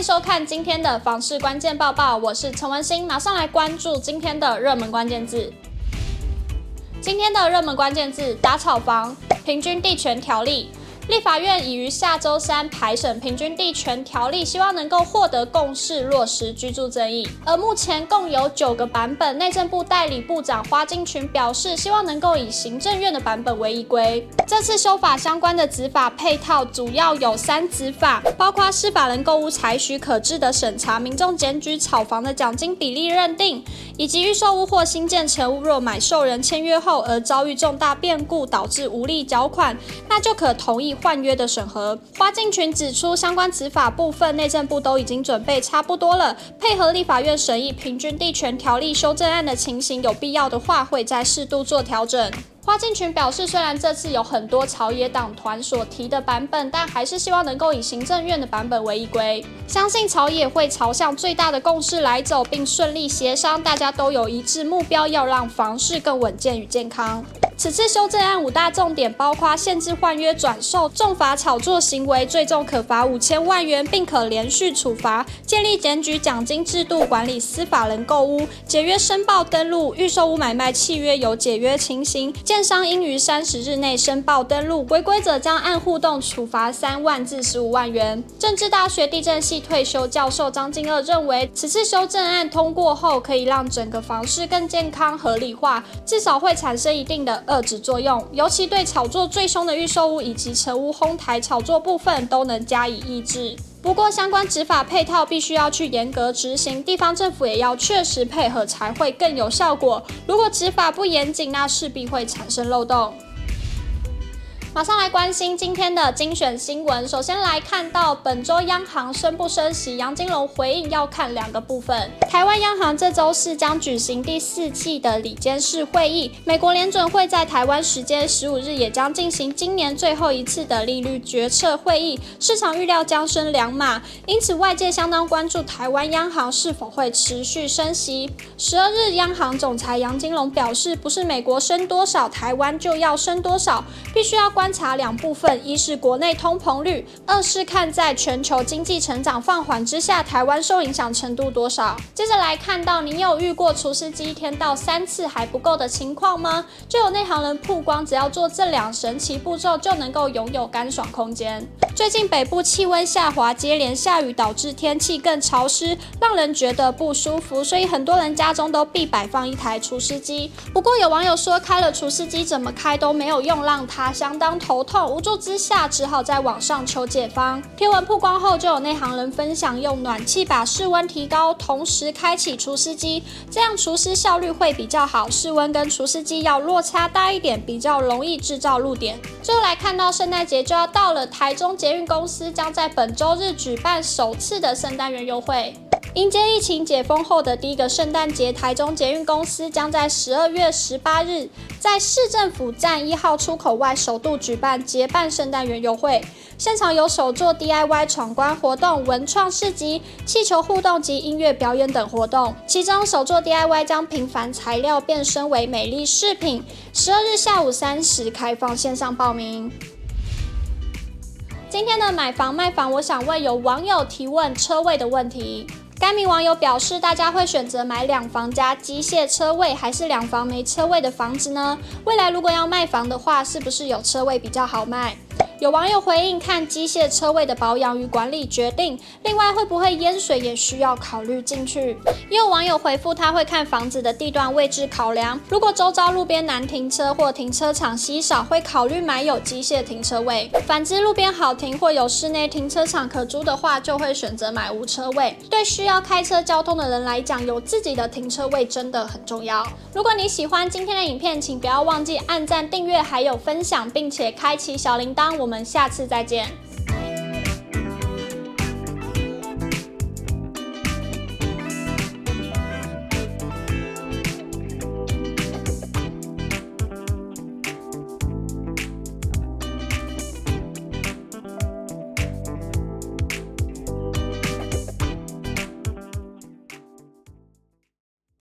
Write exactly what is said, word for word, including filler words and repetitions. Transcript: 迎收看今天的房市关键报报，我是陈文心，马上来关注今天的热门关键字。今天的热门关键字：打炒房、平均地权条例。立法院已于下周三排审平均地权条例，希望能够获得共识，落实居住正义。而目前共有九个版本，内政部代理部长花敬群表示，希望能够以行政院的版本为依归。这次修法相关的执法配套主要有三执法，包括是法人购物财许可制的审查、民众检举炒房的奖金比例认定，以及预售屋或新建成屋若买受人签约后而遭遇重大变故导致无力缴款，那就可同意换约的审核。花敬群指出，相关执法部分内政部都已经准备差不多了，配合立法院审议平均地权条例修正案的情形，有必要的话会再适度做调整。花敬群表示，虽然这次有很多朝野党团所提的版本，但还是希望能够以行政院的版本为依归，相信朝野会朝向最大的共识来走，并顺利协商，大家都有一致目标，要让房市更稳健与健康。此次修正案五大重点包括限制换约转售、重罚炒作行为，最重可罚五千万元，并可连续处罚；建立检举奖金制度，管理司法人购屋，解约申报登录预售屋买卖契约有解约情形，建商应于三十日内申报登录，违规者将按互动处罚三万至十五万元。政治大学地震系退休教授张敬二认为，此次修正案通过后，可以让整个房市更健康合理化，至少会产生一定的遏止作用，尤其对炒作最凶的预售屋以及成屋哄抬炒作部分都能加以抑制。不过，相关执法配套必须要去严格执行，地方政府也要确实配合才会更有效果。如果执法不严谨，那势必会产生漏洞。马上来关心今天的精选新闻，首先来看到本周央行升不升息，杨金龙回应要看两个部分。台湾央行这周四将举行第四季的理监事会议，美国联准会在台湾时间十五日也将进行今年最后一次的利率决策会议，市场预料将升两码，因此外界相当关注台湾央行是否会持续升息。十二日央行总裁杨金龙表示，不是美国升多少，台湾就要升多少，必须要关观察两部分，一是国内通膨率，二是看在全球经济成长放缓之下，台湾受影响程度多少。接着来看到，你有遇过除湿机一天到三次还不够的情况吗？就有内行人曝光，只要做这两神奇步骤，就能够拥有干爽空间。最近北部气温下滑，接连下雨导致天气更潮湿，让人觉得不舒服，所以很多人家中都必摆放一台除湿机。不过有网友说，开了除湿机怎么开都没有用，让它相当头痛，无助之下只好在网上求解方。贴文曝光后，就有内行人分享用暖气把室温提高，同时开启除湿机，这样除湿效率会比较好，室温跟除湿机要落差大一点，比较容易制造露点。最后来看到圣诞节就要到了，台中捷运公司将在本周日举办首次的圣诞元优惠。迎接疫情解封后的第一个圣诞节，台中捷运公司将在十二月十八日在市政府站一号出口外首度举办结伴圣诞元优惠，现场有手作 D I Y 闯关活动、文创市集、气球互动及音乐表演等活动。其中手作 D I Y 将平凡材料变身为美丽饰品。十二日下午三时开放线上报名。今天的买房卖房，我想问有网友提问车位的问题。该名网友表示，大家会选择买两房加机械车位，还是两房没车位的房子呢？未来如果要卖房的话，是不是有车位比较好卖？有网友回应，看机械车位的保养与管理决定，另外会不会淹水也需要考虑进去。也有网友回复，他会看房子的地段位置考量，如果周遭路边难停车或停车场稀少，会考虑买有机械停车位；反之路边好停或有室内停车场可租的话，就会选择买无车位。对需要开车交通的人来讲，有自己的停车位真的很重要。如果你喜欢今天的影片，请不要忘记按赞、订阅还有分享，并且开启小铃铛，我们下次再见。